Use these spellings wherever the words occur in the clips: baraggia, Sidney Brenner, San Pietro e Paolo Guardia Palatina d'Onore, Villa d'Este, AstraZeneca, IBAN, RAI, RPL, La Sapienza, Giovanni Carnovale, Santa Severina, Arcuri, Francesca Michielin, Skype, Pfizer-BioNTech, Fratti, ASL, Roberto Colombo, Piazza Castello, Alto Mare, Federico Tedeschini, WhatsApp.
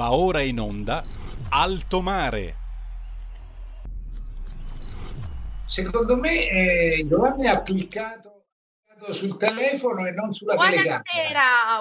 Va ora in onda Alto Mare. Secondo me Giovanni ha applicato sul telefono e non sulla telecamera.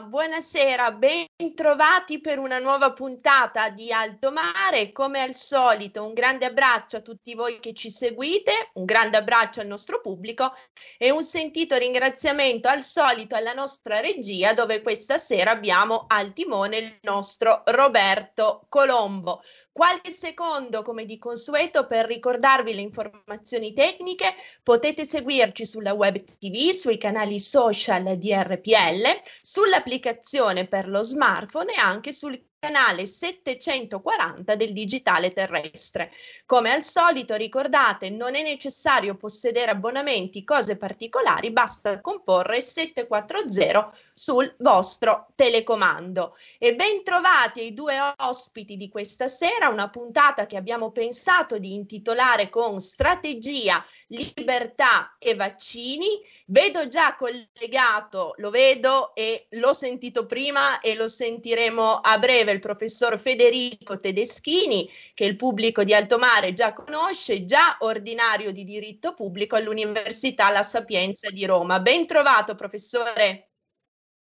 Buonasera, ben trovati per una nuova puntata di Alto Mare. Come al solito un grande abbraccio a tutti voi che ci seguite, un grande abbraccio al nostro pubblico e un sentito ringraziamento al solito alla nostra regia, dove questa sera abbiamo al timone il nostro Roberto Colombo. Qualche secondo, come di consueto, per ricordarvi le informazioni tecniche. Potete seguirci sulla web TV, sui canali social di RPL, sull'applicazione per lo smartphone e anche sul canale 740 del digitale terrestre. Come al solito ricordate, non è necessario possedere abbonamenti, cose particolari, basta comporre 740 sul vostro telecomando. E ben trovati i due ospiti di questa sera, una puntata che abbiamo pensato di intitolare con strategia, libertà e vaccini. Vedo già collegato, lo vedo e l'ho sentito prima e lo sentiremo a breve, il professor Federico Tedeschini, che il pubblico di Alto Mare già conosce, già ordinario di diritto pubblico all'Università La Sapienza di Roma. Ben trovato, professore.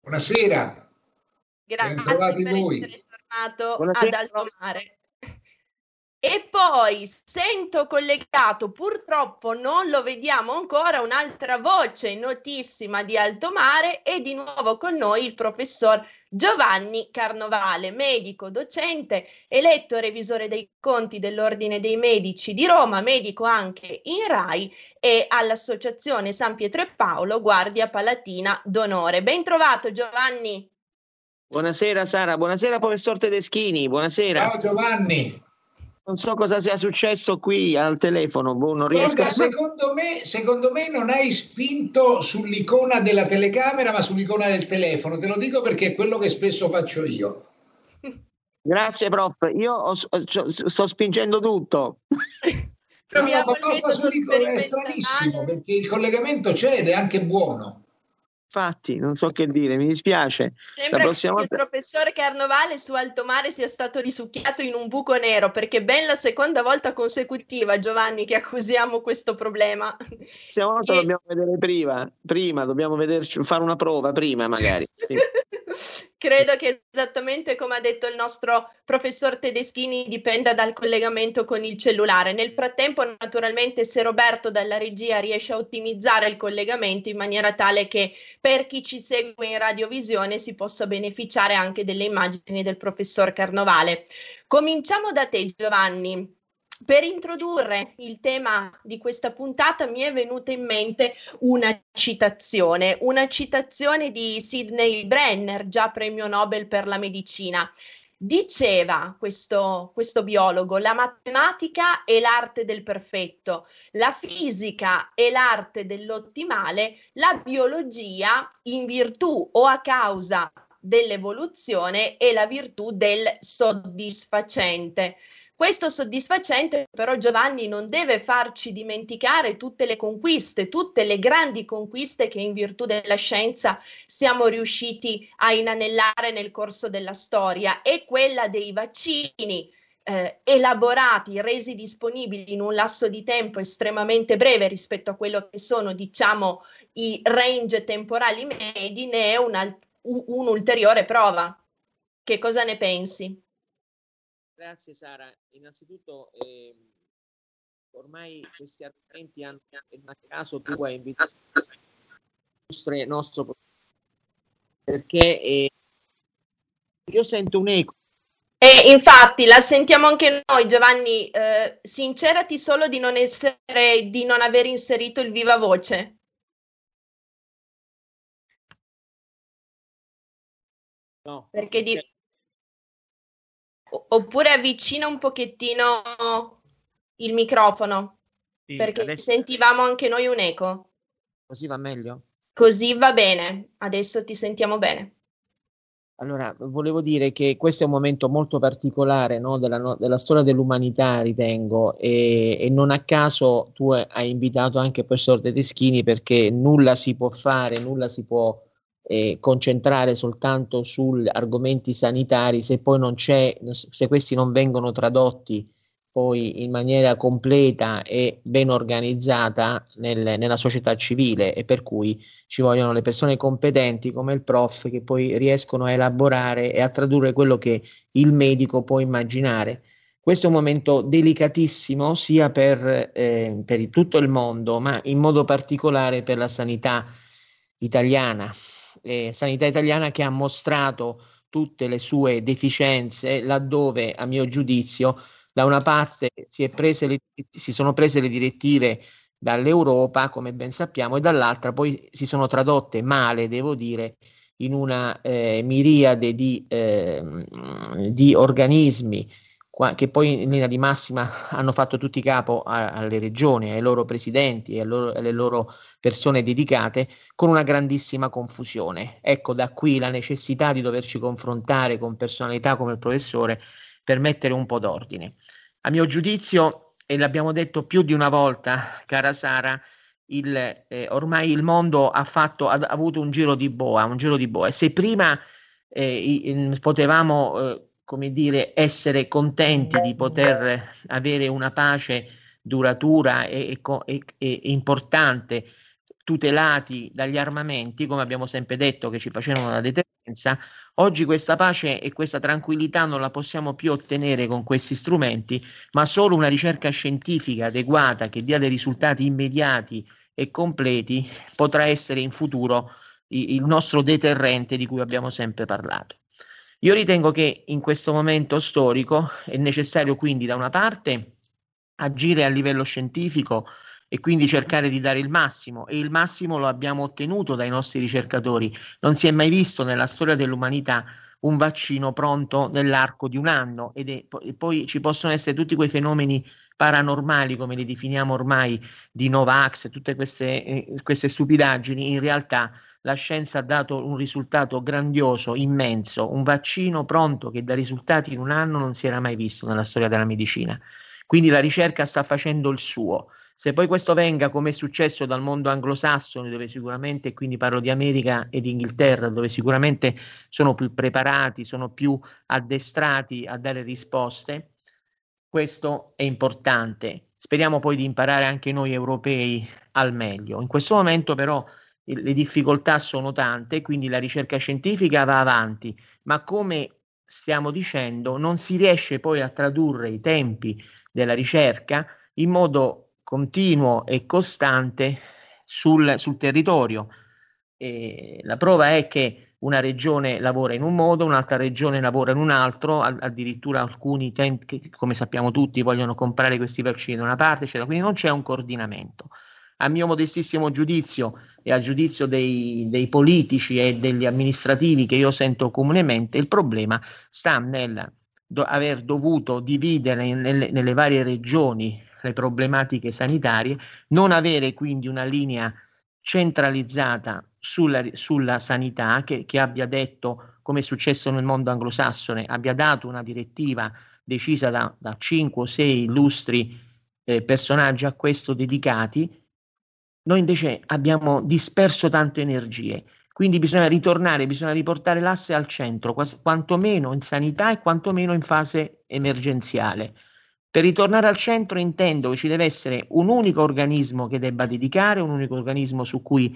Buonasera. Grazie per voi. Essere tornato. Buonasera. Ad Alto Mare. E poi sento collegato, purtroppo non lo vediamo ancora, un'altra voce notissima di Alto Mare, e di nuovo con noi il professor Giovanni Carnovale, medico, docente, eletto revisore dei conti dell'Ordine dei Medici di Roma, medico anche in RAI e all'Associazione San Pietro e Paolo Guardia Palatina d'Onore. Ben trovato Giovanni. Buonasera Sara, buonasera professor Tedeschini, buonasera. Ciao Giovanni. Non so cosa sia successo qui al telefono, non riesco. Guarda, secondo me non hai spinto sull'icona della telecamera, ma sull'icona del telefono. Te lo dico perché è quello che spesso faccio io. Grazie, prof. Io sto spingendo tutto. È stranissimo, perché il collegamento c'è ed è anche buono. Infatti, non so che dire, mi dispiace. Sembra che il professor Carnovale su Alto Mare sia stato risucchiato in un buco nero, perché ben la seconda volta consecutiva, Giovanni, che accusiamo questo problema. Questa volta dobbiamo vedere prima dobbiamo vederci, fare una prova prima magari. Sì. Credo che esattamente come ha detto il nostro professor Tedeschini dipenda dal collegamento con il cellulare. Nel frattempo naturalmente, se Roberto dalla regia riesce a ottimizzare il collegamento in maniera tale che per chi ci segue in radiovisione si possa beneficiare anche delle immagini del professor Carnovale. Cominciamo da te Giovanni. Per introdurre il tema di questa puntata mi è venuta in mente una citazione di Sidney Brenner, già premio Nobel per la medicina. Diceva questo biologo: la matematica è l'arte del perfetto, la fisica è l'arte dell'ottimale, la biologia in virtù o a causa dell'evoluzione è la virtù del soddisfacente. Questo soddisfacente però Giovanni non deve farci dimenticare tutte le conquiste, tutte le grandi conquiste che in virtù della scienza siamo riusciti a inanellare nel corso della storia, e quella dei vaccini elaborati, resi disponibili in un lasso di tempo estremamente breve rispetto a quello che sono, diciamo, i range temporali medi, ne è un'ulteriore prova. Che cosa ne pensi? Grazie Sara, innanzitutto ormai questi argomenti hanno, a caso tu hai invitato il nostro, perché io sento un eco. E infatti la sentiamo anche noi Giovanni, sincerati solo di non aver inserito il viva voce. No. Perché oppure avvicina un pochettino il microfono, sì, perché adesso sentivamo anche noi un eco. Così va meglio? Così va bene, adesso ti sentiamo bene. Allora, volevo dire che questo è un momento molto particolare, no? della storia dell'umanità, ritengo, e non a caso tu hai invitato anche il professor Tedeschini, perché nulla si può fare, nulla si può concentrare soltanto su argomenti sanitari, se poi non c'è, se questi non vengono tradotti poi in maniera completa e ben organizzata nella società civile, e per cui ci vogliono le persone competenti come il prof che poi riescono a elaborare e a tradurre quello che il medico può immaginare. Questo è un momento delicatissimo sia per tutto il mondo, ma in modo particolare per la sanità italiana. Sanità italiana che ha mostrato tutte le sue deficienze laddove, a mio giudizio, da una parte si sono prese le direttive dall'Europa, come ben sappiamo, e dall'altra poi si sono tradotte male, devo dire, in una miriade di organismi che poi in linea di massima hanno fatto tutti capo alle regioni, ai loro presidenti e alle loro persone dedicate, con una grandissima confusione. Ecco, da qui la necessità di doverci confrontare con personalità come il professore per mettere un po' d'ordine. A mio giudizio, e l'abbiamo detto più di una volta, cara Sara, ormai il mondo ha avuto un giro di boa, e se prima potevamo come dire, essere contenti di poter avere una pace duratura e importante, tutelati dagli armamenti, come abbiamo sempre detto che ci facevano la deterrenza, oggi questa pace e questa tranquillità non la possiamo più ottenere con questi strumenti, ma solo una ricerca scientifica adeguata che dia dei risultati immediati e completi potrà essere in futuro il nostro deterrente di cui abbiamo sempre parlato. Io ritengo che in questo momento storico è necessario quindi da una parte agire a livello scientifico e quindi cercare di dare il massimo, e il massimo lo abbiamo ottenuto dai nostri ricercatori. Non si è mai visto nella storia dell'umanità un vaccino pronto nell'arco di un anno, e poi ci possono essere tutti quei fenomeni paranormali, come li definiamo ormai, di Novax, tutte queste stupidaggini. In realtà la scienza ha dato un risultato grandioso, immenso, un vaccino pronto che dà risultati in un anno non si era mai visto nella storia della medicina. Quindi la ricerca sta facendo il suo. Se poi questo venga, come è successo dal mondo anglosassone, dove sicuramente, quindi parlo di America e di Inghilterra, dove sicuramente sono più preparati, sono più addestrati a dare risposte, questo è importante. Speriamo poi di imparare anche noi europei al meglio. In questo momento però le difficoltà sono tante, quindi la ricerca scientifica va avanti, ma come stiamo dicendo non si riesce poi a tradurre i tempi della ricerca in modo continuo e costante sul territorio. E la prova è che una regione lavora in un modo, un'altra regione lavora in un altro, addirittura alcuni che, come sappiamo tutti, vogliono comprare questi vaccini da una parte, eccetera. Quindi non c'è un coordinamento. A mio modestissimo giudizio e a giudizio dei politici e degli amministrativi che io sento comunemente, il problema sta nel aver dovuto dividere nelle varie regioni le problematiche sanitarie, non avere quindi una linea centralizzata sulla sanità che abbia detto, come è successo nel mondo anglosassone, abbia dato una direttiva decisa da 5 o 6 illustri personaggi a questo dedicati. Noi invece abbiamo disperso tante energie, quindi bisogna riportare l'asse al centro, quantomeno in sanità e quantomeno in fase emergenziale. Per ritornare al centro intendo che ci deve essere un unico organismo che debba dedicare, un unico organismo su cui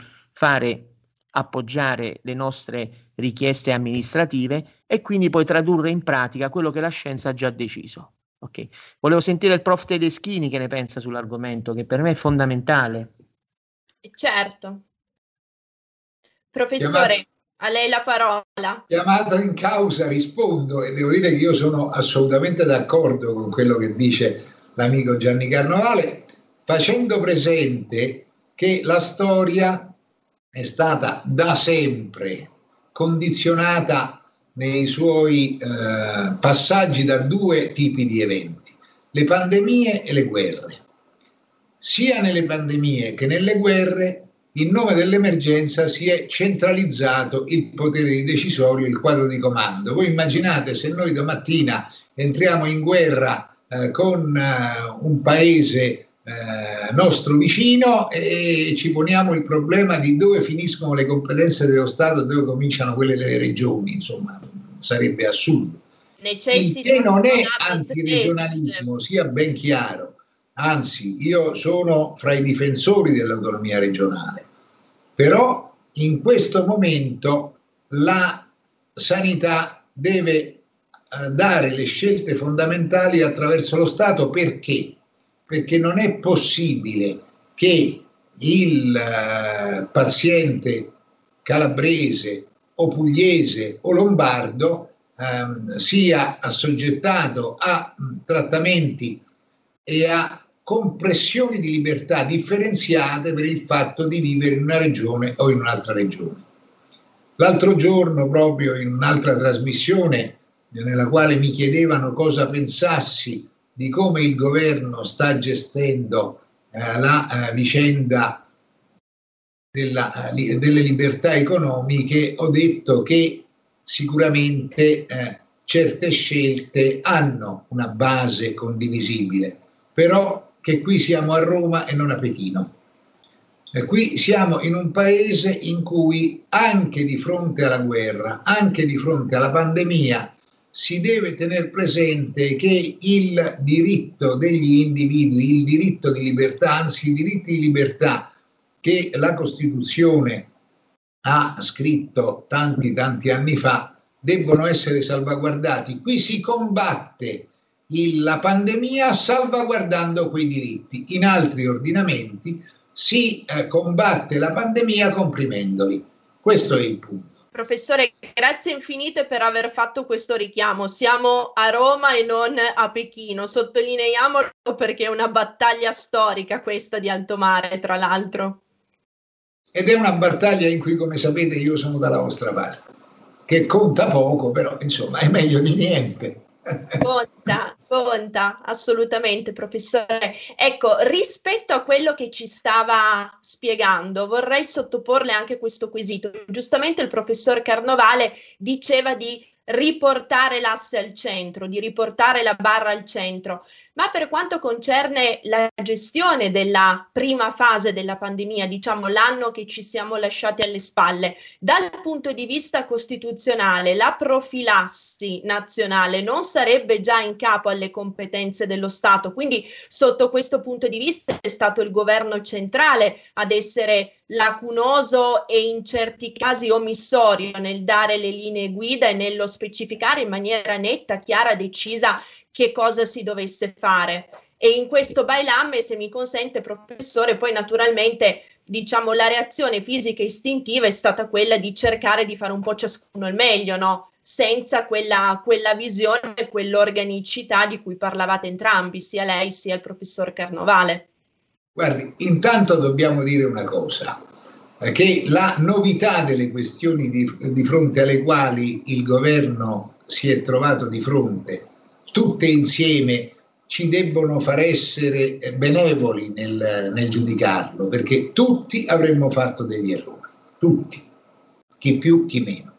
appoggiare le nostre richieste amministrative e quindi poi tradurre in pratica quello che la scienza ha già deciso. Okay. Volevo sentire il prof Tedeschini che ne pensa sull'argomento, che per me è fondamentale. Certo. Professore, a lei la parola. Chiamato in causa, rispondo, e devo dire che io sono assolutamente d'accordo con quello che dice l'amico Gianni Carnovale, facendo presente che la storia è stata da sempre condizionata nei suoi passaggi da due tipi di eventi: le pandemie e le guerre. Sia nelle pandemie che nelle guerre, in nome dell'emergenza, si è centralizzato il potere di decisorio, il quadro di comando. Voi immaginate se noi domattina entriamo in guerra con un paese nostro vicino, e ci poniamo il problema di dove finiscono le competenze dello Stato e dove cominciano quelle delle regioni. Insomma, sarebbe assurdo. Che non è antiregionalismo, sia ben chiaro. Anzi, io sono fra i difensori dell'autonomia regionale, però in questo momento la sanità deve dare le scelte fondamentali attraverso lo Stato. Perché? Perché non è possibile che il paziente calabrese o pugliese o lombardo sia assoggettato a trattamenti e a compressioni di libertà differenziate per il fatto di vivere in una regione o in un'altra regione. L'altro giorno, proprio in un'altra trasmissione nella quale mi chiedevano cosa pensassi di come il governo sta gestendo la vicenda delle libertà economiche, ho detto che sicuramente certe scelte hanno una base condivisibile, però che qui siamo a Roma e non a Pechino. E qui siamo in un paese in cui anche di fronte alla guerra, anche di fronte alla pandemia, si deve tenere presente che il diritto degli individui, il diritto di libertà, anzi i diritti di libertà che la Costituzione ha scritto tanti anni fa, debbono essere salvaguardati. Qui si combatte la pandemia salvaguardando quei diritti. In altri ordinamenti si combatte la pandemia comprimendoli. Questo è il punto. Professore, grazie infinite per aver fatto questo richiamo. Siamo a Roma e non a Pechino, sottolineiamolo perché è una battaglia storica questa di Alto Mare, tra l'altro. Ed è una battaglia in cui, come sapete, io sono dalla vostra parte, che conta poco, però insomma è meglio di niente. Conta, assolutamente, professore. Ecco, rispetto a quello che ci stava spiegando, vorrei sottoporle anche questo quesito. Giustamente il professor Carnovale diceva di riportare l'asse al centro, di riportare la barra al centro, ma per quanto concerne la gestione della prima fase della pandemia, diciamo l'anno che ci siamo lasciati alle spalle, dal punto di vista costituzionale la profilassi nazionale non sarebbe già in capo alle competenze dello Stato, quindi sotto questo punto di vista è stato il governo centrale ad essere lacunoso e in certi casi omissorio nel dare le linee guida e nello specificare in maniera netta, chiara, decisa che cosa si dovesse fare. E in questo bailamme, se mi consente, professore, poi naturalmente diciamo la reazione fisica istintiva è stata quella di cercare di fare un po' ciascuno il meglio, no? Senza quella visione, quell'organicità di cui parlavate entrambi, sia lei sia il professor Carnovale. Guardi, intanto dobbiamo dire una cosa, che la novità delle questioni di fronte alle quali il governo si è trovato di fronte, tutte insieme, ci debbono far essere benevoli nel giudicarlo, perché tutti avremmo fatto degli errori, tutti, chi più chi meno.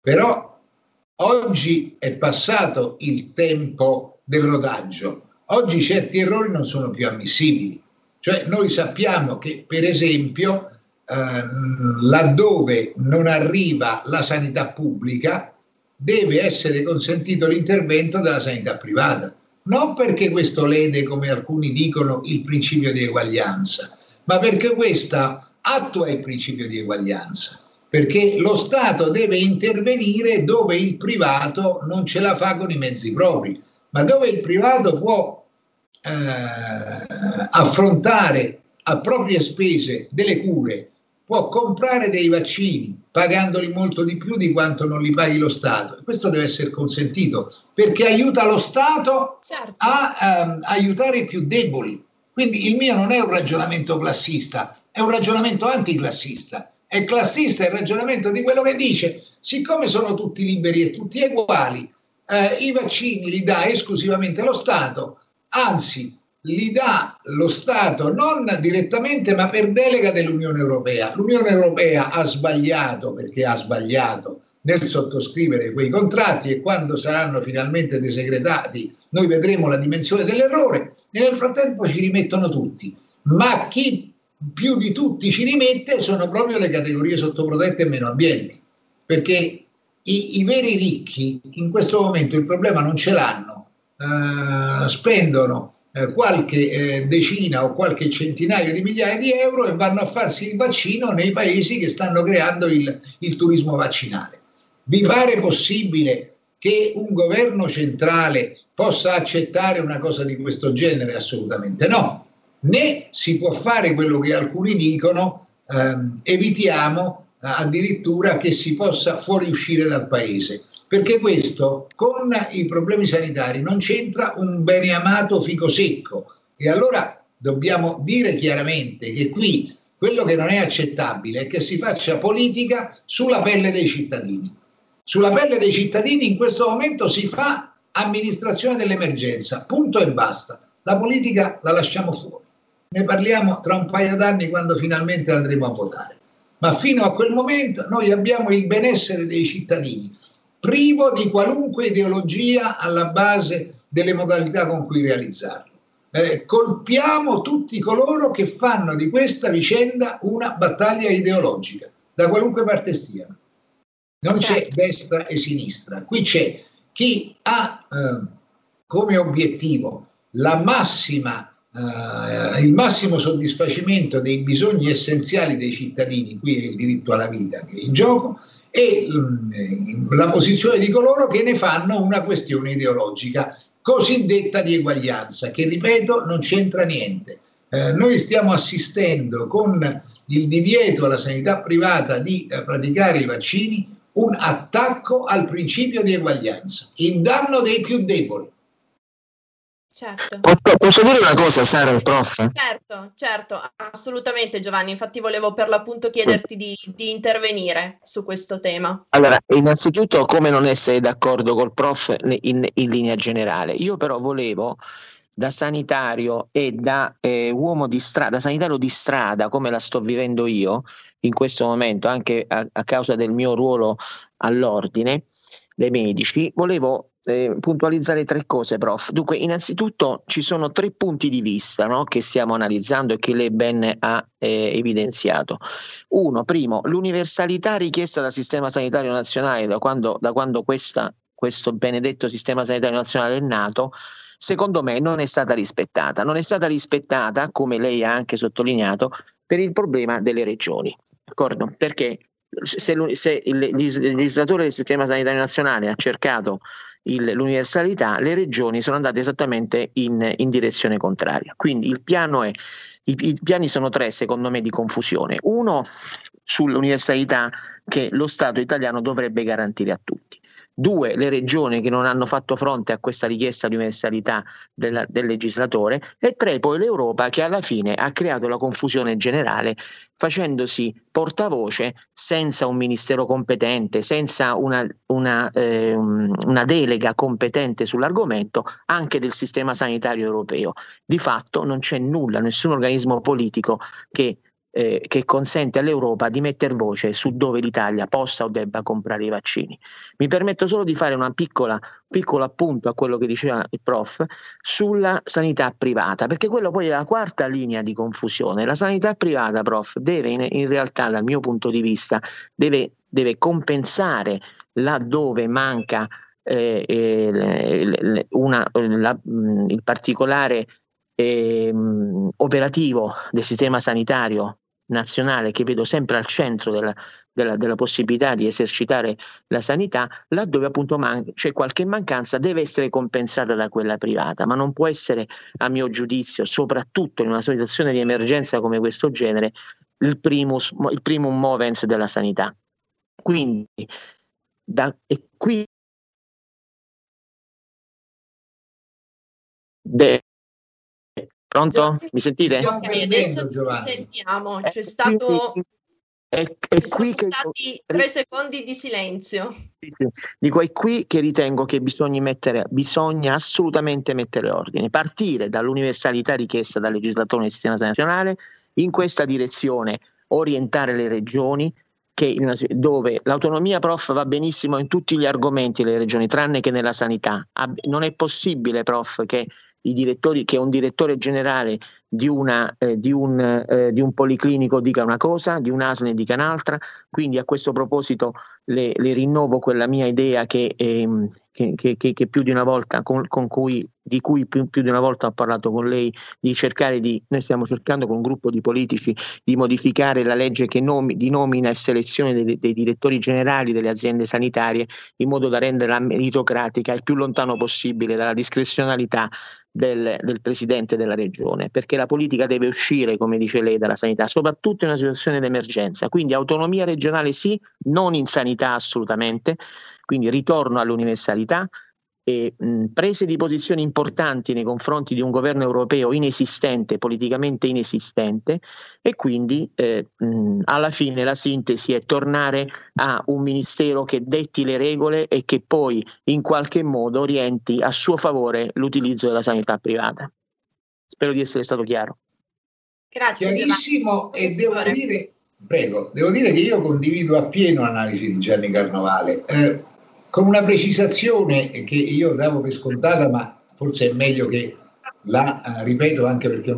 Però oggi è passato il tempo del rodaggio, oggi certi errori non sono più ammissibili. Cioè noi sappiamo che, per esempio, laddove non arriva la sanità pubblica deve essere consentito l'intervento della sanità privata, non perché questo lede, come alcuni dicono, il principio di eguaglianza, ma perché questa attua il principio di eguaglianza, perché lo Stato deve intervenire dove il privato non ce la fa con i mezzi propri, ma dove il privato può affrontare a proprie spese delle cure, può comprare dei vaccini pagandoli molto di più di quanto non li paghi lo Stato. Questo deve essere consentito perché aiuta lo Stato, certo, a aiutare i più deboli. Quindi il mio non è un ragionamento classista, è un ragionamento anticlassista. È classista il ragionamento di quello che dice: siccome sono tutti liberi e tutti uguali, i vaccini li dà esclusivamente lo Stato. Anzi, li dà lo Stato non direttamente ma per delega dell'Unione Europea. L'Unione Europea ha sbagliato perché ha sbagliato nel sottoscrivere quei contratti, e quando saranno finalmente desegretati noi vedremo la dimensione dell'errore, e nel frattempo ci rimettono tutti. Ma chi più di tutti ci rimette sono proprio le categorie sottoprotette e meno ambienti, perché i veri ricchi in questo momento il problema non ce l'hanno, spendono qualche decina o qualche centinaio di migliaia di euro e vanno a farsi il vaccino nei paesi che stanno creando il turismo vaccinale. Vi pare possibile che un governo centrale possa accettare una cosa di questo genere? Assolutamente no. Né si può fare quello che alcuni dicono, evitiamo addirittura che si possa fuoriuscire dal paese, perché questo con i problemi sanitari non c'entra un bene amato fico secco. E allora dobbiamo dire chiaramente che qui quello che non è accettabile è che si faccia politica sulla pelle dei cittadini. Sulla pelle dei cittadini in questo momento si fa amministrazione dell'emergenza, punto e basta. La politica la lasciamo fuori, ne parliamo tra un paio d'anni quando finalmente andremo a votare. Ma fino a quel momento noi abbiamo il benessere dei cittadini, privo di qualunque ideologia alla base delle modalità con cui realizzarlo. Colpiamo tutti coloro che fanno di questa vicenda una battaglia ideologica, da qualunque parte stiano. Non c'è destra e sinistra, qui c'è chi ha come obiettivo il massimo soddisfacimento dei bisogni essenziali dei cittadini, qui è il diritto alla vita che è in gioco, e la posizione di coloro che ne fanno una questione ideologica cosiddetta di eguaglianza, che ripeto non c'entra niente. Noi stiamo assistendo con il divieto alla sanità privata di praticare i vaccini un attacco al principio di eguaglianza in danno dei più deboli. Certo. Posso dire una cosa, Sara, prof? Certo, certo, assolutamente Giovanni, infatti volevo per l'appunto chiederti di intervenire su questo tema. Allora, innanzitutto come non essere d'accordo col prof in linea generale, io però volevo da sanitario e da uomo di strada, sanitario di strada come la sto vivendo io in questo momento anche a causa del mio ruolo all'ordine dei medici, volevo puntualizzare tre cose, prof. Dunque, innanzitutto ci sono tre punti di vista, no, che stiamo analizzando e che lei ben ha evidenziato. Uno, primo, l'universalità richiesta dal sistema sanitario nazionale da quando questo benedetto sistema sanitario nazionale è nato, secondo me non è stata rispettata. Non è stata rispettata, come lei ha anche sottolineato, per il problema delle regioni. D'accordo? Perché se il legislatore del sistema sanitario nazionale ha cercato l'universalità, le regioni sono andate esattamente in direzione contraria. Quindi il piano i piani sono tre, secondo me, di confusione. Uno, sull'universalità che lo Stato italiano dovrebbe garantire a tutti. Due, le regioni che non hanno fatto fronte a questa richiesta di universalità del legislatore. E tre, poi l'Europa che alla fine ha creato la confusione generale facendosi portavoce senza un ministero competente, senza una delega competente sull'argomento anche del sistema sanitario europeo. Di fatto non c'è nulla, nessun organismo politico che consente all'Europa di metter voce su dove l'Italia possa o debba comprare i vaccini. Mi permetto solo di fare un piccolo appunto a quello che diceva il prof sulla sanità privata, perché quello poi è la quarta linea di confusione. La sanità privata, prof, deve in realtà, dal mio punto di vista, deve compensare laddove manca il particolare operativo del sistema sanitario nazionale, che vedo sempre al centro della possibilità di esercitare la sanità, laddove appunto c'è qualche mancanza, deve essere compensata da quella privata, ma non può essere, a mio giudizio, soprattutto in una situazione di emergenza come questo genere, il primum movens della sanità. Quindi Pronto? Giovanni, mi sentite? Adesso ti sentiamo, c'è stato... Sono stati 3 secondi di silenzio. Sì. Dico, è qui che ritengo che bisogna assolutamente mettere ordine, partire dall'universalità richiesta dal legislatore del sistema sanitario nazionale, in questa direzione orientare le regioni, dove l'autonomia prof va benissimo in tutti gli argomenti le regioni, tranne che nella sanità. Non è possibile, prof, che un direttore generale di un policlinico dica una cosa, di un ASL dica un'altra. Quindi a questo proposito le rinnovo quella mia idea che più di una volta di cui più di una volta ho parlato con lei, noi stiamo cercando con un gruppo di politici di modificare la legge che di nomina e selezione dei direttori generali delle aziende sanitarie, in modo da renderla meritocratica il più lontano possibile dalla discrezionalità del presidente della regione, perché la politica deve uscire, come dice lei, dalla sanità, soprattutto in una situazione d'emergenza. Quindi autonomia regionale sì, non in sanità assolutamente, quindi ritorno all'universalità e prese di posizioni importanti nei confronti di un governo europeo inesistente, politicamente inesistente, e quindi alla fine la sintesi è tornare a un ministero che detti le regole e che poi in qualche modo orienti a suo favore l'utilizzo della sanità privata. Spero di essere stato chiaro. Grazie. Chiarissimo, e devo dire che io condivido appieno l'analisi di Giovanni Carnovale. Con una precisazione che io davo per scontata, ma forse è meglio che la ripeto, anche perché è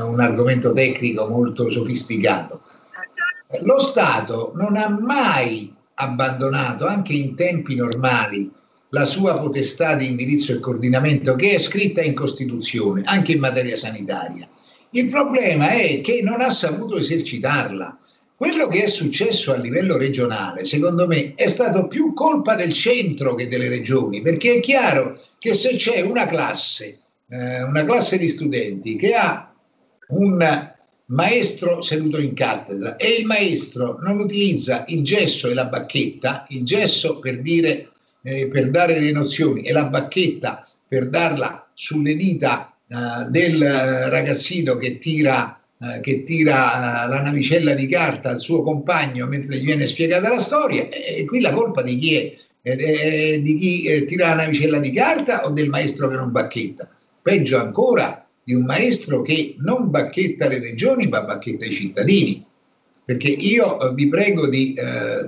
un argomento tecnico molto sofisticato. Lo Stato non ha mai abbandonato, anche in tempi normali, la sua potestà di indirizzo e coordinamento, che è scritta in Costituzione, anche in materia sanitaria. Il problema è che non ha saputo esercitarla. Quello che è successo a livello regionale, secondo me, è stato più colpa del centro che delle regioni, perché è chiaro che se c'è una classe di studenti che ha un maestro seduto in cattedra e il maestro non utilizza il gesso e la bacchetta, il gesso per dare le nozioni e la bacchetta per darla sulle dita del ragazzino che tira la navicella di carta al suo compagno mentre gli viene spiegata la storia, e qui la colpa di chi è? Di chi tira la navicella di carta o del maestro che non bacchetta? Peggio ancora, di un maestro che non bacchetta le regioni ma bacchetta i cittadini, perché io vi prego di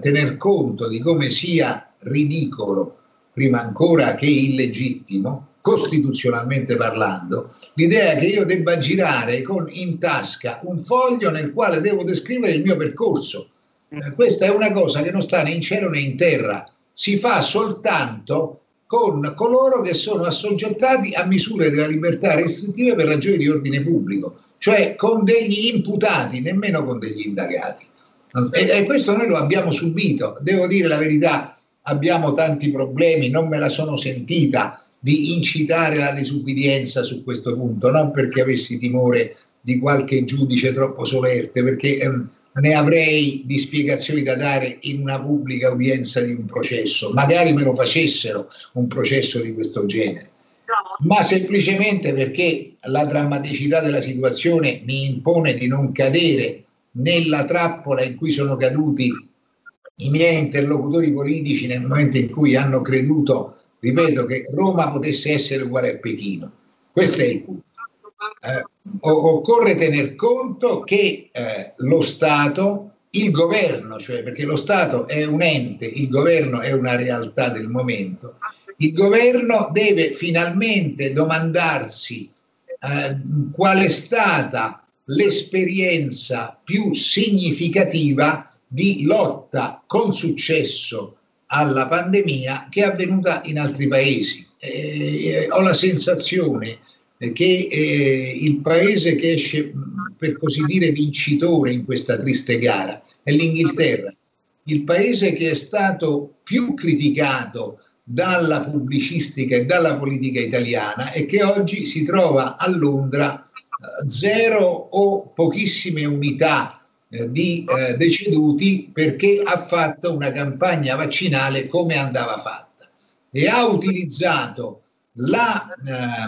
tener conto di come sia ridicolo, prima ancora che illegittimo, costituzionalmente parlando, l'idea che io debba girare con in tasca un foglio nel quale devo descrivere il mio percorso. Questa è una cosa che non sta né in cielo né in terra, si fa soltanto con coloro che sono assoggettati a misure della libertà restrittive per ragioni di ordine pubblico, cioè con degli imputati, nemmeno con degli indagati, e questo noi lo abbiamo subito. Devo dire la verità, abbiamo tanti problemi, non me la sono sentita di incitare la disubbidienza su questo punto, non perché avessi timore di qualche giudice troppo solerte, perché ne avrei di spiegazioni da dare in una pubblica udienza di un processo, magari me lo facessero un processo di questo genere, ma semplicemente perché la drammaticità della situazione mi impone di non cadere nella trappola in cui sono caduti i miei interlocutori politici nel momento in cui hanno creduto, ripeto, che Roma potesse essere uguale a Pechino. Questo è il punto. Occorre tener conto che lo Stato, il governo, cioè, perché lo Stato è un ente, il governo è una realtà del momento, il governo deve finalmente domandarsi qual è stata l'esperienza più significativa di lotta con successo alla pandemia che è avvenuta in altri paesi. Ho la sensazione che il paese che esce, per così dire, vincitore in questa triste gara è l'Inghilterra, il paese che è stato più criticato dalla pubblicistica e dalla politica italiana e che oggi si trova a Londra zero o pochissime unità di deceduti, perché ha fatto una campagna vaccinale come andava fatta e ha utilizzato la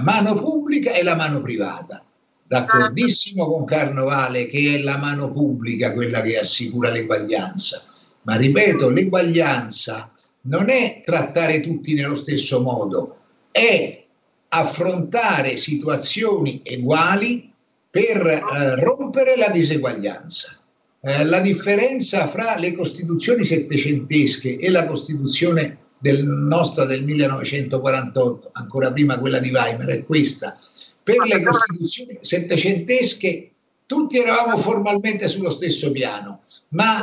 mano pubblica e la mano privata. D'accordissimo con Carnovale che è la mano pubblica quella che assicura l'eguaglianza, ma ripeto, l'eguaglianza non è trattare tutti nello stesso modo, è affrontare situazioni uguali per rompere la diseguaglianza. La differenza fra le costituzioni settecentesche e la costituzione nostra del 1948, ancora prima quella di Weimar, è questa. Per le costituzioni settecentesche tutti eravamo formalmente sullo stesso piano, ma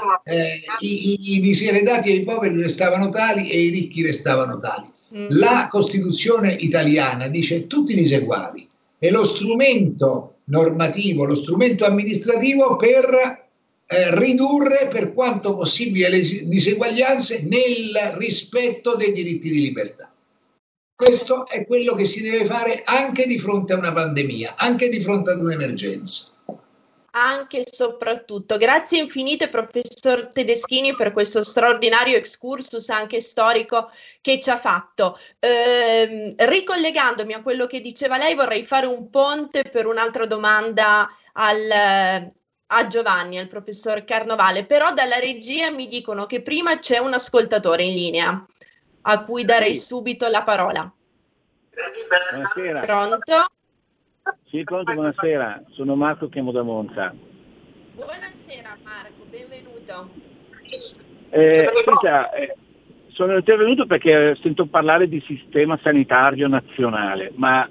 i diseredati e i poveri restavano tali e i ricchi restavano tali. La Costituzione italiana dice tutti diseguali, è lo strumento normativo, lo strumento amministrativo per ridurre per quanto possibile le diseguaglianze nel rispetto dei diritti di libertà. Questo è quello che si deve fare anche di fronte a una pandemia, anche di fronte ad un'emergenza. Anche e soprattutto. Grazie infinite, professor Tedeschini, per questo straordinario excursus anche storico che ci ha fatto. Ricollegandomi a quello che diceva lei, vorrei fare un ponte per un'altra domanda a Giovanni, al professor Carnovale, però dalla regia mi dicono che prima c'è un ascoltatore in linea a cui darei subito la parola. Buonasera. Pronto? Sì, pronto, buonasera, sono Marco, chiamo da Monza. Buonasera Marco, benvenuto. Senta, sono intervenuto perché sento parlare di sistema sanitario nazionale, ma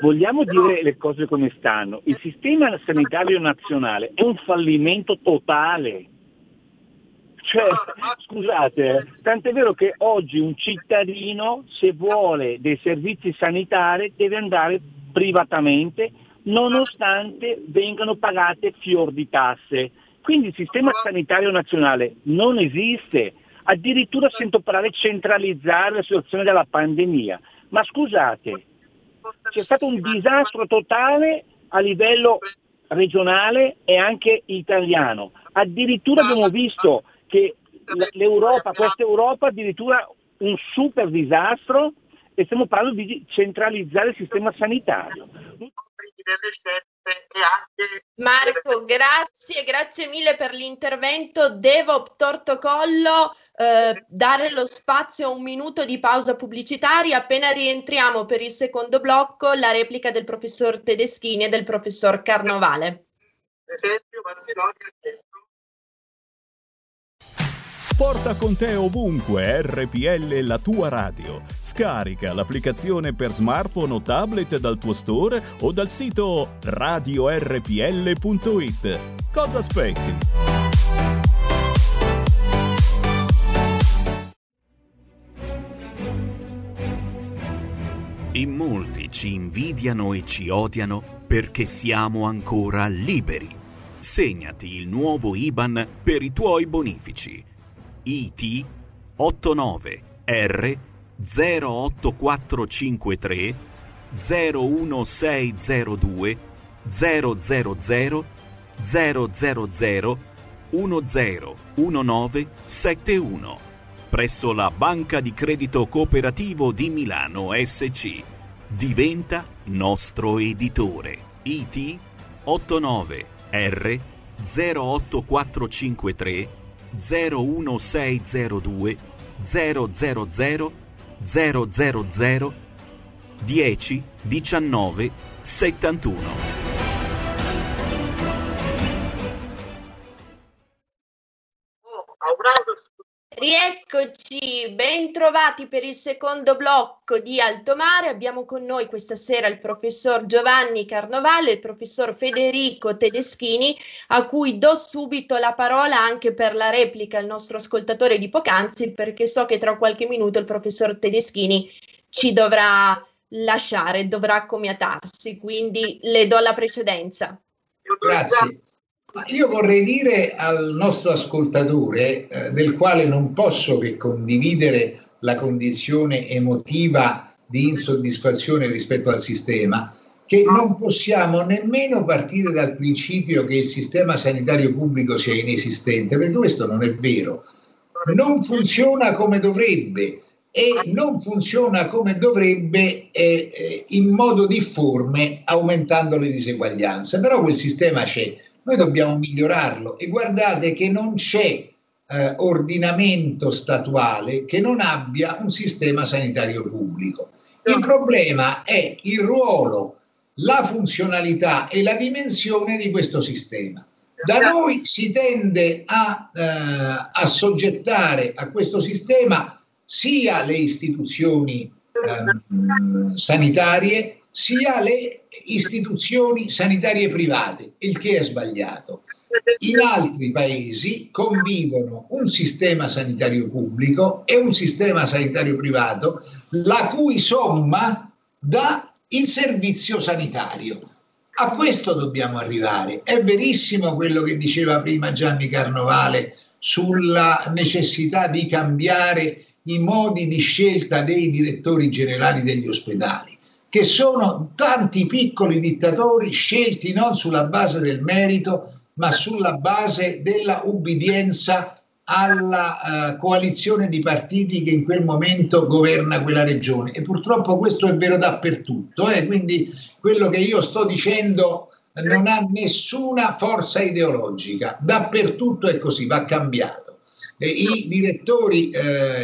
vogliamo dire le cose come stanno. Il sistema sanitario nazionale è un fallimento totale. Cioè, scusate, tant'è vero che oggi un cittadino, se vuole dei servizi sanitari, deve andare privatamente, nonostante vengano pagate fior di tasse. Quindi il sistema sanitario nazionale non esiste. Addirittura sento parlare di centralizzare la situazione della pandemia. Ma scusate, c'è stato un disastro totale a livello regionale e anche italiano. Addirittura abbiamo visto che l'Europa, questa Europa, addirittura un super disastro, e stiamo parlando di centralizzare il sistema sanitario. Marco, grazie mille per l'intervento. Devo tortocollo dare lo spazio a un minuto di pausa pubblicitaria. Appena rientriamo per il secondo blocco, la replica del professor Tedeschini e del professor Carnovale. Porta con te ovunque RPL, la tua radio. Scarica l'applicazione per smartphone o tablet dal tuo store o dal sito radiorpl.it. Cosa aspetti? In molti ci invidiano e ci odiano perché siamo ancora liberi. Segnati il nuovo IBAN per i tuoi bonifici. IT 89 R 08453 01602 000 000 101971 presso la Banca di Credito Cooperativo di Milano SC. Diventa nostro editore. IT 89 R 08453 01602 000 000 10 19 71. Rieccoci, bentrovati per il secondo blocco di Alto Mare. Abbiamo con noi questa sera il professor Giovanni Carnovale e il professor Federico Tedeschini, a cui do subito la parola anche per la replica al nostro ascoltatore di poc'anzi, perché so che tra qualche minuto il professor Tedeschini ci dovrà lasciare, dovrà accomiatarsi, quindi le do la precedenza. Grazie. Ma io vorrei dire al nostro ascoltatore, del quale non posso che condividere la condizione emotiva di insoddisfazione rispetto al sistema, che non possiamo nemmeno partire dal principio che il sistema sanitario pubblico sia inesistente, perché questo non è vero. Non funziona come dovrebbe e non funziona come dovrebbe in modo difforme, aumentando le diseguaglianze. Però quel sistema c'è. Noi dobbiamo migliorarlo e guardate che non c'è ordinamento statuale che non abbia un sistema sanitario pubblico. Il problema è il ruolo, la funzionalità e la dimensione di questo sistema. Da noi si tende a assoggettare a questo sistema sia le istituzioni sanitarie sia le istituzioni sanitarie private, il che è sbagliato. In altri paesi convivono un sistema sanitario pubblico e un sistema sanitario privato, la cui somma dà il servizio sanitario. A questo dobbiamo arrivare. È verissimo quello che diceva prima Giovanni Carnovale sulla necessità di cambiare i modi di scelta dei direttori generali degli ospedali, che sono tanti piccoli dittatori scelti non sulla base del merito, ma sulla base della ubbidienza alla coalizione di partiti che in quel momento governa quella regione. E purtroppo questo è vero dappertutto, quindi quello che io sto dicendo non ha nessuna forza ideologica, dappertutto è così, va cambiato. I direttori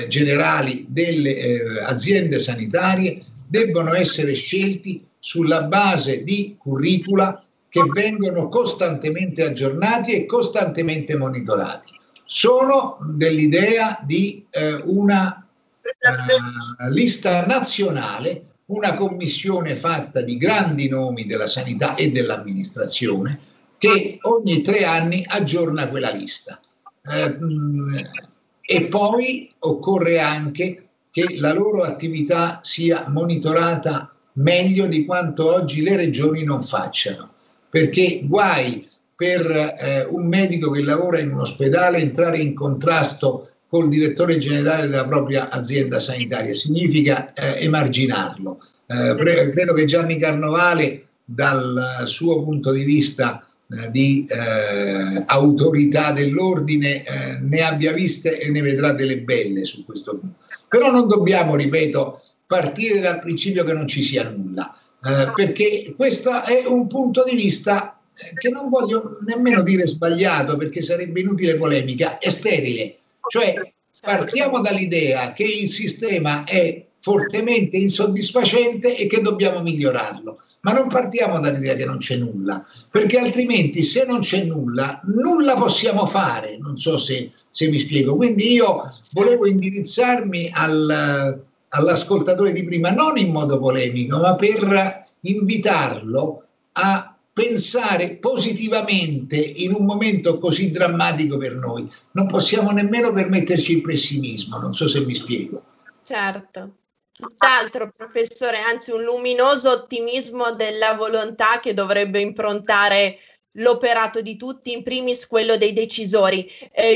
generali delle aziende sanitarie debbono essere scelti sulla base di curricula che vengono costantemente aggiornati e costantemente monitorati. Sono dell'idea di una lista nazionale, una commissione fatta di grandi nomi della sanità e dell'amministrazione che ogni 3 anni aggiorna quella lista. E poi occorre anche che la loro attività sia monitorata meglio di quanto oggi le regioni non facciano, perché guai per un medico che lavora in un ospedale entrare in contrasto col direttore generale della propria azienda sanitaria, significa emarginarlo. Credo che Giovanni Carnovale, dal suo punto di vista di autorità dell'ordine, ne abbia viste e ne vedrà delle belle su questo punto. Però non dobbiamo, ripeto, partire dal principio che non ci sia nulla, perché questo è un punto di vista che non voglio nemmeno dire sbagliato, perché sarebbe inutile polemica, è sterile. Cioè partiamo dall'idea che il sistema è fortemente insoddisfacente e che dobbiamo migliorarlo, ma non partiamo dall'idea che non c'è nulla, perché altrimenti se non c'è nulla, nulla possiamo fare, non so se mi spiego. Quindi io volevo indirizzarmi all'ascoltatore di prima, non in modo polemico, ma per invitarlo a pensare positivamente in un momento così drammatico per noi. Non possiamo nemmeno permetterci il pessimismo, non so se mi spiego. Certo, tutt'altro professore, anzi un luminoso ottimismo della volontà che dovrebbe improntare l'operato di tutti, in primis quello dei decisori.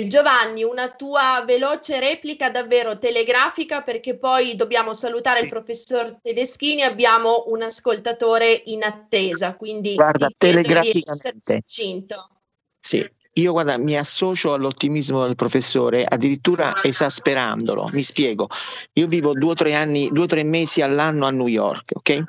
Giovanni, una tua veloce replica, davvero telegrafica, perché poi dobbiamo salutare il professor Tedeschini, abbiamo un ascoltatore in attesa, quindi guarda, telegraficamente. Sì, io guarda, mi associo all'ottimismo del professore, addirittura esasperandolo. Mi spiego, io vivo 2 o 3 mesi all'anno a New York, ok?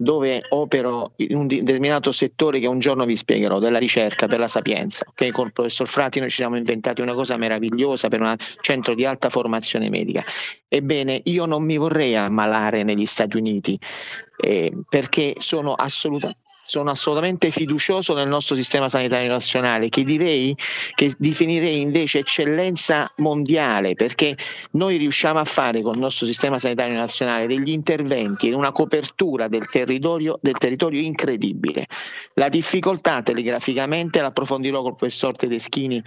Dove opero in un determinato settore che un giorno vi spiegherò, della ricerca per La Sapienza, okay? Con il professor Fratti noi ci siamo inventati una cosa meravigliosa per un centro di alta formazione medica. Ebbene, io non mi vorrei ammalare negli Stati Uniti, perché sono assolutamente fiducioso nel nostro sistema sanitario nazionale, che direi che definirei invece eccellenza mondiale, perché noi riusciamo a fare con il nostro sistema sanitario nazionale degli interventi e una copertura del territorio incredibile. La difficoltà, telegraficamente, l'approfondirò col professor Tedeschini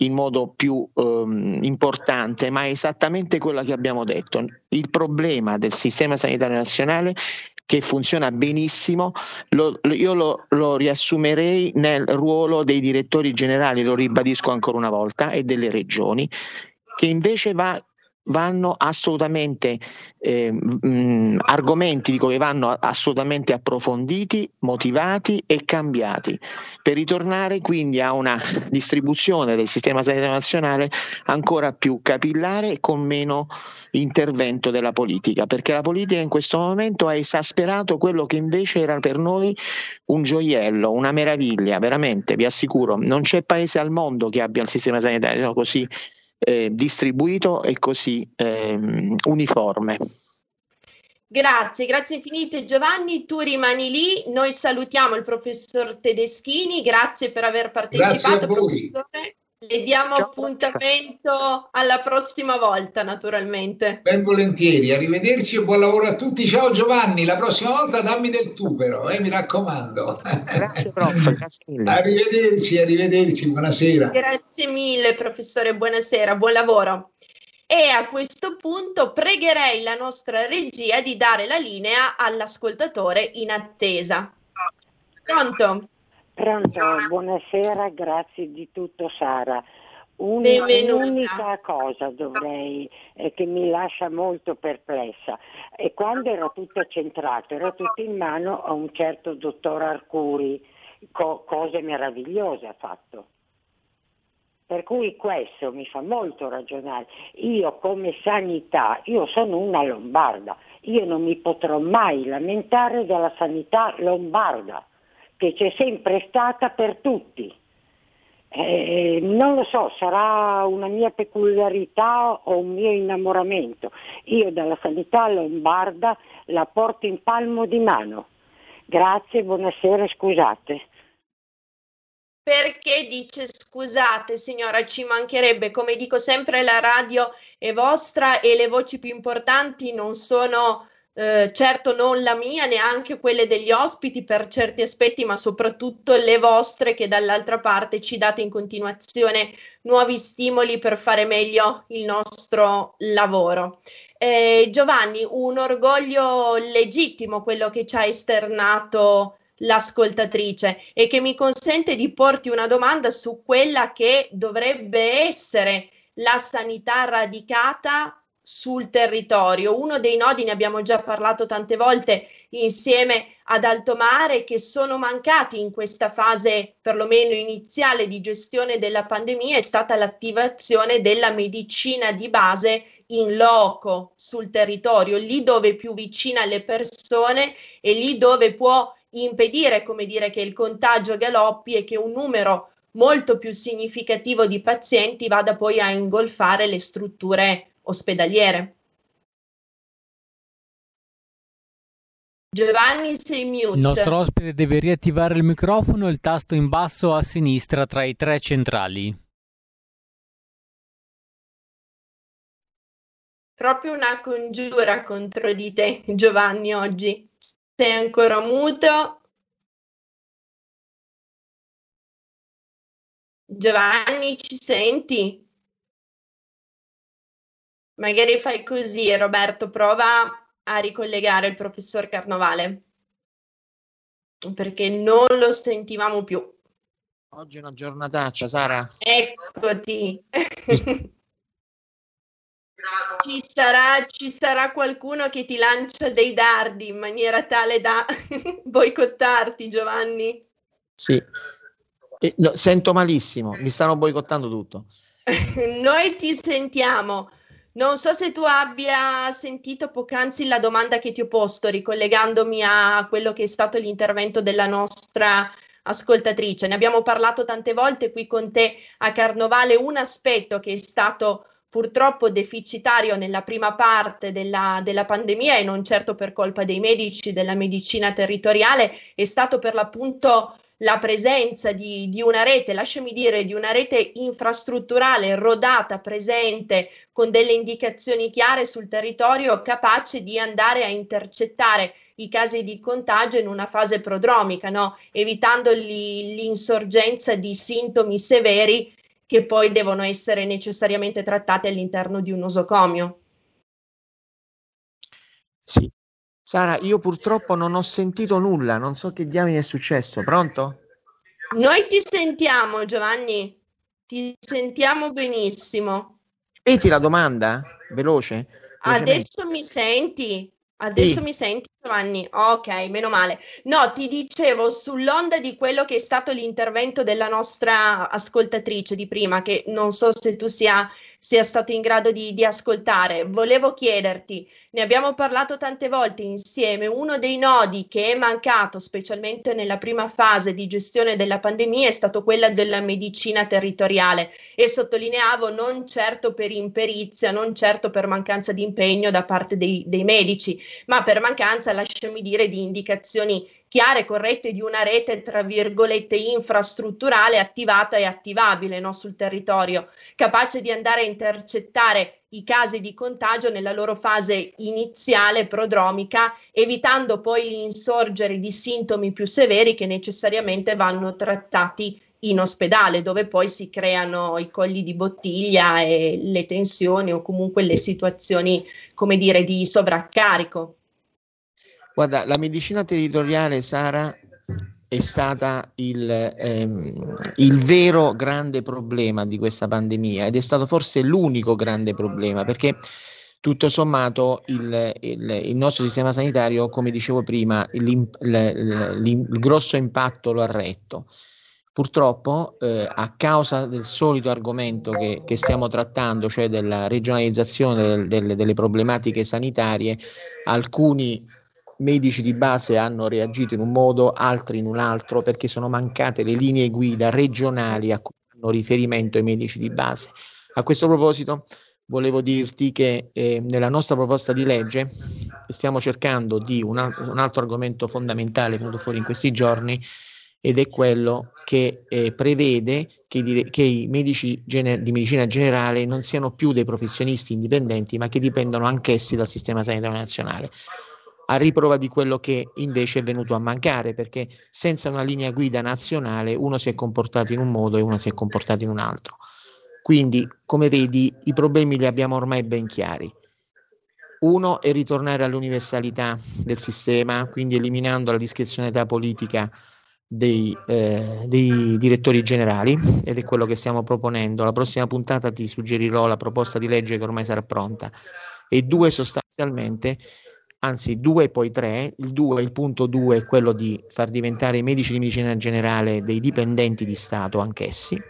in modo più importante, ma è esattamente quello che abbiamo detto. Il problema del sistema sanitario nazionale, che funziona benissimo, io lo riassumerei nel ruolo dei direttori generali, lo ribadisco ancora una volta, e delle regioni, che invece vanno assolutamente vanno assolutamente approfonditi, motivati e cambiati, per ritornare quindi a una distribuzione del sistema sanitario nazionale ancora più capillare e con meno intervento della politica, perché la politica in questo momento ha esasperato quello che invece era per noi un gioiello, una meraviglia. Veramente, vi assicuro, non c'è paese al mondo che abbia il sistema sanitario così distribuito e così uniforme. Grazie infinite Giovanni, tu rimani lì, noi salutiamo il professor Tedeschini, grazie per aver partecipato professore, le diamo appuntamento alla prossima volta naturalmente. Ben volentieri, arrivederci e buon lavoro a tutti, ciao Giovanni, la prossima volta dammi del tu però, mi raccomando. Grazie prof, grazie mille. Arrivederci, buonasera. Grazie mille professore, buonasera, buon lavoro. E a questo punto pregherei la nostra regia di dare la linea all'ascoltatore in attesa. Pronto? Pronto, buonasera, grazie di tutto Sara. Un'unica cosa dovrei che mi lascia molto perplessa. E quando ero tutto centrato, ero tutto in mano a un certo dottor Arcuri, cose meravigliose ha fatto. Per cui questo mi fa molto ragionare. Io come sanità, io sono una lombarda, io non mi potrò mai lamentare della sanità lombarda, che c'è sempre stata per tutti. Non lo so, sarà una mia peculiarità o un mio innamoramento. Io dalla sanità lombarda la porto in palmo di mano. Grazie, buonasera, scusate. Perché dice scusate signora, ci mancherebbe, come dico sempre la radio è vostra e le voci più importanti non sono certo non la mia, neanche quelle degli ospiti per certi aspetti, ma soprattutto le vostre che dall'altra parte ci date in continuazione nuovi stimoli per fare meglio il nostro lavoro. Giovanni, un orgoglio legittimo quello che ci ha esternato l'ascoltatrice e che mi consente di porti una domanda su quella che dovrebbe essere la sanità radicata sul territorio. Uno dei nodi, ne abbiamo già parlato tante volte insieme ad Alto Mare, che sono mancati in questa fase perlomeno iniziale di gestione della pandemia è stata l'attivazione della medicina di base in loco sul territorio, lì dove è più vicina alle persone e lì dove può impedire, come dire, che il contagio galoppi e che un numero molto più significativo di pazienti vada poi a ingolfare le strutture ospedaliere. Giovanni, sei mute. Il nostro ospite deve riattivare il microfono e il tasto in basso a sinistra tra i tre centrali. Proprio una congiura contro di te, Giovanni, oggi. Sei ancora muto? Giovanni, ci senti? Magari fai così, Roberto, prova a ricollegare il professor Carnovale, perché non lo sentivamo più. Oggi è una giornataccia, Sara. Eccoti. Ci sarà qualcuno che ti lancia dei dardi in maniera tale da boicottarti, Giovanni. Sì, no, sento malissimo, mi stanno boicottando tutto. Noi ti sentiamo. Non so se tu abbia sentito poc'anzi la domanda che ti ho posto, ricollegandomi a quello che è stato l'intervento della nostra ascoltatrice. Ne abbiamo parlato tante volte qui con te a Carnovale, un aspetto che è stato purtroppo deficitario nella prima parte della pandemia e non certo per colpa dei medici, della medicina territoriale, è stato per l'appunto la presenza di una rete, lasciami dire, di una rete infrastrutturale rodata, presente, con delle indicazioni chiare sul territorio, capace di andare a intercettare i casi di contagio in una fase prodromica, no? Evitando l'insorgenza di sintomi severi che poi devono essere necessariamente trattate all'interno di un nosocomio. Sì. Sara, io purtroppo non ho sentito nulla, non so che diamine è successo. Pronto? Noi ti sentiamo, Giovanni. Ti sentiamo benissimo. Ripeti la domanda? Veloce? Adesso mi senti? Adesso sì. Mi senti? Giovanni, ok, meno male. No, ti dicevo, sull'onda di quello che è stato l'intervento della nostra ascoltatrice di prima, che non so se tu sia stato in grado di ascoltare, volevo chiederti, ne abbiamo parlato tante volte insieme, uno dei nodi che è mancato, specialmente nella prima fase di gestione della pandemia, è stato quella della medicina territoriale, e sottolineavo non certo per imperizia, non certo per mancanza di impegno da parte dei medici, ma per mancanza, lasciami dire, di indicazioni chiare, corrette, di una rete tra virgolette infrastrutturale attivata e attivabile, no, sul territorio, capace di andare a intercettare i casi di contagio nella loro fase iniziale prodromica, evitando poi l'insorgere di sintomi più severi che necessariamente vanno trattati in ospedale, dove poi si creano i colli di bottiglia e le tensioni o comunque le situazioni, come dire, di sovraccarico. Guarda, la medicina territoriale, Sara, è stata il vero grande problema di questa pandemia, ed è stato forse l'unico grande problema, perché tutto sommato il nostro sistema sanitario, come dicevo prima, il grosso impatto lo ha retto. Purtroppo, a causa del solito argomento che stiamo trattando, cioè della regionalizzazione delle problematiche sanitarie, alcuni medici di base hanno reagito in un modo, altri in un altro, perché sono mancate le linee guida regionali a cui hanno riferimento i medici di base. A questo proposito volevo dirti che nella nostra proposta di legge stiamo cercando di un altro argomento fondamentale venuto fuori in questi giorni, ed è quello che prevede che i medici di medicina generale non siano più dei professionisti indipendenti, ma che dipendano anch'essi dal sistema sanitario nazionale, a riprova di quello che invece è venuto a mancare, perché senza una linea guida nazionale uno si è comportato in un modo e uno si è comportato in un altro. Quindi, come vedi, i problemi li abbiamo ormai ben chiari. Uno è ritornare all'universalità del sistema, quindi eliminando la discrezionalità politica dei direttori generali, ed è quello che stiamo proponendo. La prossima puntata ti suggerirò la proposta di legge che ormai sarà pronta. E due, sostanzialmente, anzi 2 poi 3, il punto 2 è quello di far diventare i medici di medicina generale dei dipendenti di Stato anch'essi,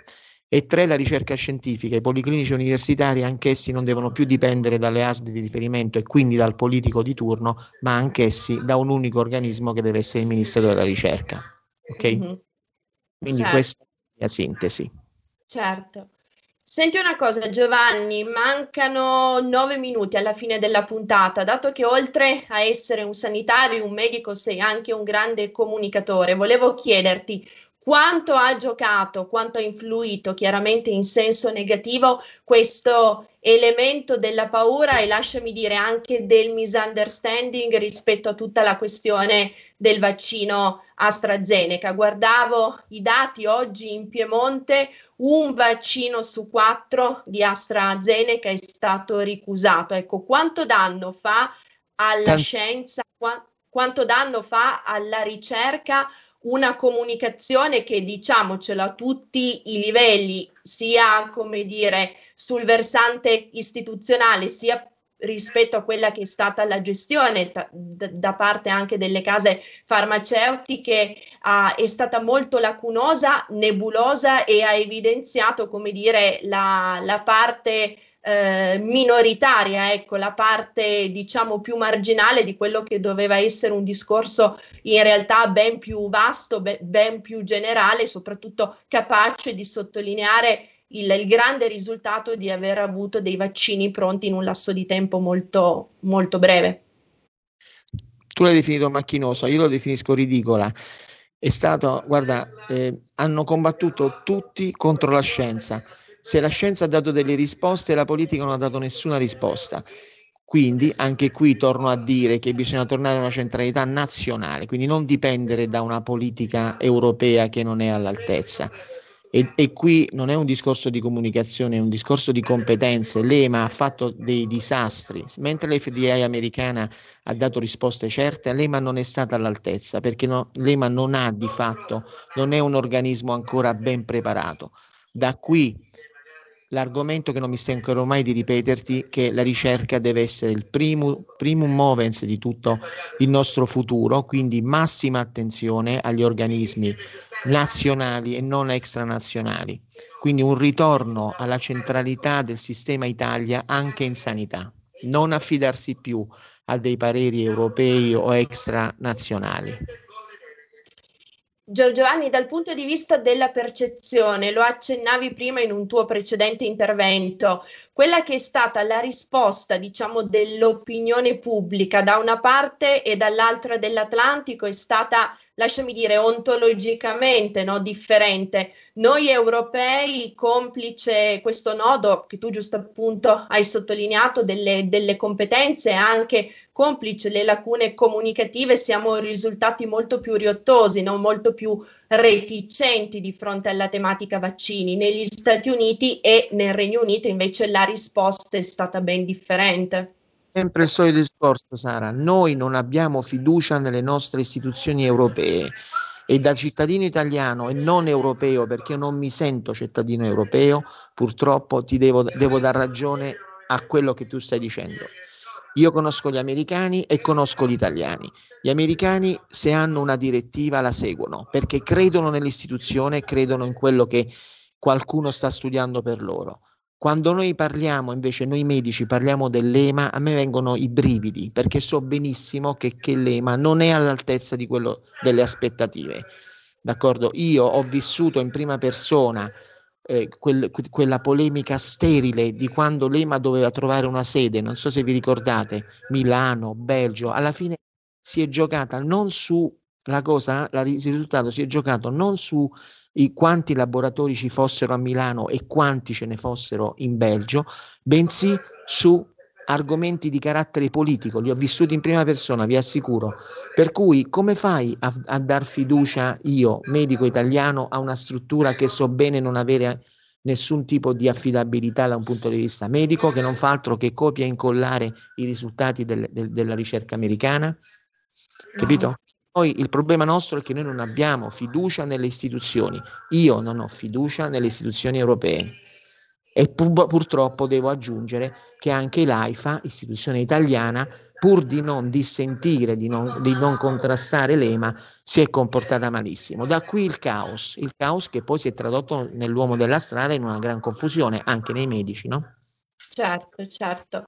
e 3 la ricerca scientifica, i policlinici universitari anch'essi non devono più dipendere dalle ASL di riferimento e quindi dal politico di turno, ma anch'essi da un unico organismo che deve essere il Ministero della Ricerca. Ok? Mm-hmm. Quindi certo. Questa è la mia sintesi. Certo. Senti una cosa, Giovanni, mancano 9 minuti alla fine della puntata, dato che oltre a essere un sanitario, un medico, sei anche un grande comunicatore. Volevo chiederti quanto ha giocato, quanto ha influito, chiaramente in senso negativo, questo elemento della paura e, lasciami dire, anche del misunderstanding rispetto a tutta la questione del vaccino AstraZeneca. Guardavo i dati oggi in Piemonte, 1 vaccino su 4 di AstraZeneca è stato ricusato. Ecco, quanto danno fa alla scienza, quanto danno fa alla ricerca una comunicazione che, diciamocelo, a tutti i livelli, sia, come dire, sul versante istituzionale, sia rispetto a quella che è stata la gestione da parte anche delle case farmaceutiche, è stata molto lacunosa, nebulosa, e ha evidenziato, come dire, la parte minoritaria, ecco, la parte, diciamo, più marginale di quello che doveva essere un discorso in realtà ben più vasto, ben più generale, soprattutto capace di sottolineare il grande risultato di aver avuto dei vaccini pronti in un lasso di tempo molto, molto breve. Tu l'hai definito macchinoso, io lo definisco ridicola. È stato, guarda, hanno combattuto tutti contro la scienza. Se la scienza ha dato delle risposte, la politica non ha dato nessuna risposta. Quindi anche qui torno a dire che bisogna tornare a una centralità nazionale, quindi non dipendere da una politica europea che non è all'altezza. E qui non è un discorso di comunicazione, è un discorso di competenze. L'EMA ha fatto dei disastri, mentre l'FDA americana ha dato risposte certe, l'EMA non è stata all'altezza, perché l'EMA non ha di fatto, non è un organismo ancora ben preparato. Da qui l'argomento che non mi stancherò mai di ripeterti, che la ricerca deve essere il primum movens di tutto il nostro futuro, quindi massima attenzione agli organismi nazionali e non extranazionali, quindi un ritorno alla centralità del sistema Italia anche in sanità, non affidarsi più a dei pareri europei o extranazionali. Giovanni, dal punto di vista della percezione, lo accennavi prima in un tuo precedente intervento, quella che è stata la risposta, diciamo, dell'opinione pubblica da una parte e dall'altra dell'Atlantico è stata, lasciami dire, ontologicamente, no, differente. Noi europei, complice questo nodo che tu giusto appunto hai sottolineato delle competenze, anche complice le lacune comunicative, siamo risultati molto più riottosi, no? Molto più reticenti di fronte alla tematica vaccini. Negli Stati Uniti e nel Regno Unito invece la risposta è stata ben differente. Sempre il solito discorso, Sara, noi non abbiamo fiducia nelle nostre istituzioni europee e da cittadino italiano e non europeo, perché io non mi sento cittadino europeo, purtroppo ti devo dar ragione a quello che tu stai dicendo. Io conosco gli americani e conosco gli italiani. Gli americani, se hanno una direttiva, la seguono, perché credono nell'istituzione, credono in quello che qualcuno sta studiando per loro. Quando noi parliamo, invece, noi medici parliamo dell'EMA, a me vengono i brividi, perché so benissimo che l'EMA non è all'altezza di quello delle aspettative. D'accordo? Io ho vissuto in prima persona quella polemica sterile di quando l'EMA doveva trovare una sede, non so se vi ricordate, Milano, Belgio, alla fine si è giocata non su il risultato si è giocato non su quanti laboratori ci fossero a Milano e quanti ce ne fossero in Belgio, bensì su argomenti di carattere politico. Li ho vissuti in prima persona, vi assicuro. Per cui come fai a dar fiducia, io, medico italiano, a una struttura che so bene non avere nessun tipo di affidabilità da un punto di vista medico, che non fa altro che copia e incollare i risultati della ricerca americana? Capito? No. Poi il problema nostro è che noi non abbiamo fiducia nelle istituzioni. Io non ho fiducia nelle istituzioni europee e purtroppo devo aggiungere che anche l'AIFA, istituzione italiana, pur di non dissentire, di non contrastare l'EMA, si è comportata malissimo. Da qui il caos che poi si è tradotto nell'uomo della strada in una gran confusione, anche nei medici, no? Certo.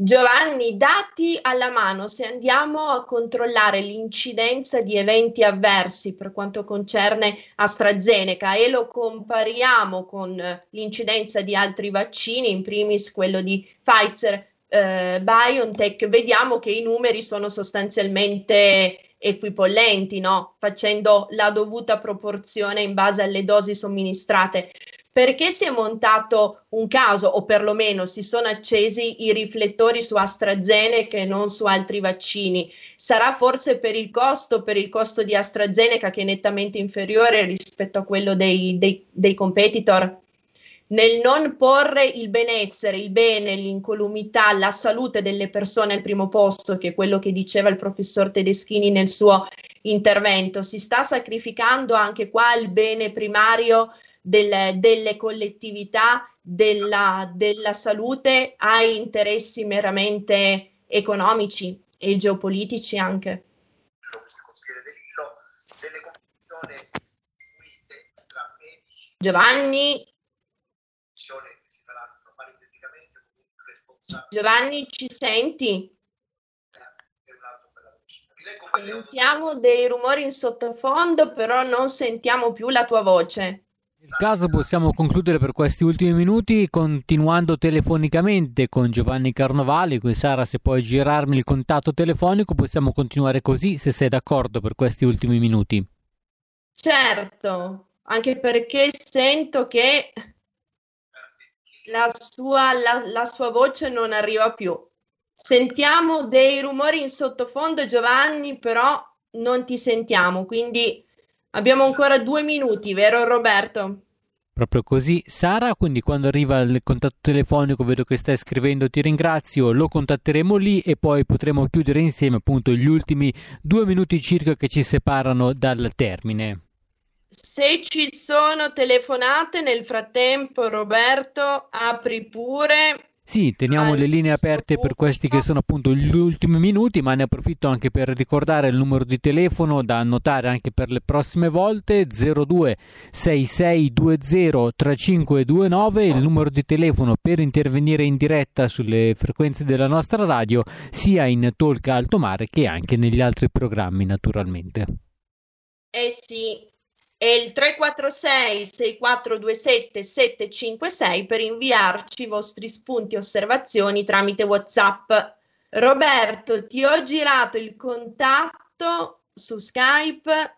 Giovanni, dati alla mano, se andiamo a controllare l'incidenza di eventi avversi per quanto concerne AstraZeneca e lo compariamo con l'incidenza di altri vaccini, in primis quello di Pfizer-BioNTech, vediamo che i numeri sono sostanzialmente equipollenti, no? Facendo la dovuta proporzione in base alle dosi somministrate. Perché si è montato un caso, o perlomeno si sono accesi i riflettori su AstraZeneca e non su altri vaccini? Sarà forse per il costo di AstraZeneca, che è nettamente inferiore rispetto a quello dei competitor? Nel non porre il benessere, il bene, l'incolumità, la salute delle persone al primo posto, che è quello che diceva il professor Tedeschini nel suo intervento, si sta sacrificando anche qua il bene primario delle collettività, della salute, ai interessi meramente economici e geopolitici anche. Giovanni, ci senti? Sentiamo dei rumori in sottofondo, però non sentiamo più la tua voce. Nel caso possiamo concludere per questi ultimi minuti continuando telefonicamente con Giovanni Carnovale. Qui Sara, se puoi girarmi il contatto telefonico, possiamo continuare così, se sei d'accordo, per questi ultimi minuti. Certo, anche perché sento che la sua voce non arriva più. Sentiamo dei rumori in sottofondo, Giovanni, però non ti sentiamo, quindi... Abbiamo ancora 2 minuti, vero Roberto? Proprio così, Sara, quindi quando arriva il contatto telefonico, vedo che stai scrivendo, ti ringrazio, lo contatteremo lì e poi potremo chiudere insieme appunto gli ultimi 2 minuti circa che ci separano dal termine. Se ci sono telefonate nel frattempo, Roberto, apri pure. Sì, teniamo le linee aperte per questi che sono appunto gli ultimi minuti, ma ne approfitto anche per ricordare il numero di telefono da annotare anche per le prossime volte: 02 6620 3529, il numero di telefono per intervenire in diretta sulle frequenze della nostra radio, sia in Talk Alto Mare che anche negli altri programmi, naturalmente. Eh sì. E il 346-6427-756 per inviarci i vostri spunti e osservazioni tramite WhatsApp. Roberto, ti ho girato il contatto su Skype,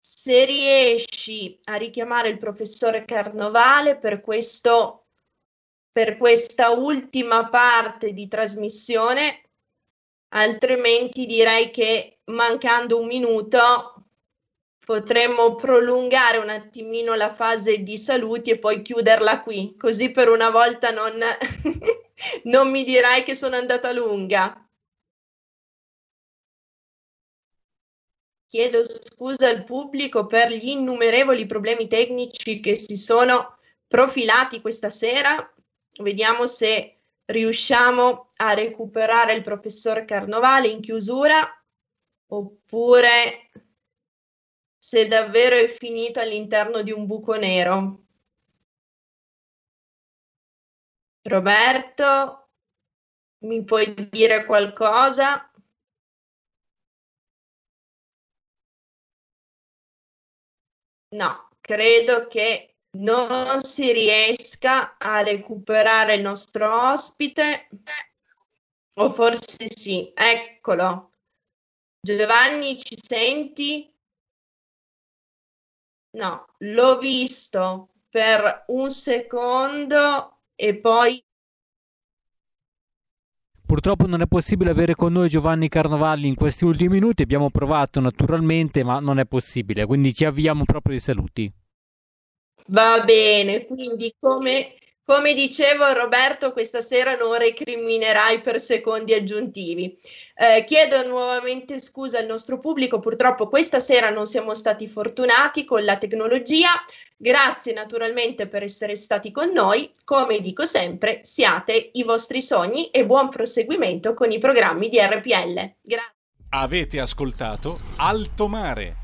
se riesci a richiamare il professor Carnovale per questa ultima parte di trasmissione, altrimenti direi che mancando un minuto potremmo prolungare un attimino la fase di saluti e poi chiuderla qui, così per una volta non mi dirai che sono andata lunga. Chiedo scusa al pubblico per gli innumerevoli problemi tecnici che si sono profilati questa sera. Vediamo se riusciamo a recuperare il professor Carnovale in chiusura, oppure se davvero è finito all'interno di un buco nero. Roberto, mi puoi dire qualcosa? No, credo che non si riesca a recuperare il nostro ospite, o forse sì, eccolo. Giovanni, ci senti? No, l'ho visto per un secondo e poi... Purtroppo non è possibile avere con noi Giovanni Carnovale in questi ultimi minuti, abbiamo provato naturalmente, ma non è possibile, quindi ci avviamo proprio ai saluti. Va bene, quindi come dicevo, Roberto, questa sera non recriminerai per secondi aggiuntivi. Chiedo nuovamente scusa al nostro pubblico, purtroppo questa sera non siamo stati fortunati con la tecnologia. Grazie naturalmente per essere stati con noi. Come dico sempre, siate i vostri sogni e buon proseguimento con i programmi di RPL. Grazie. Avete ascoltato Alto Mare.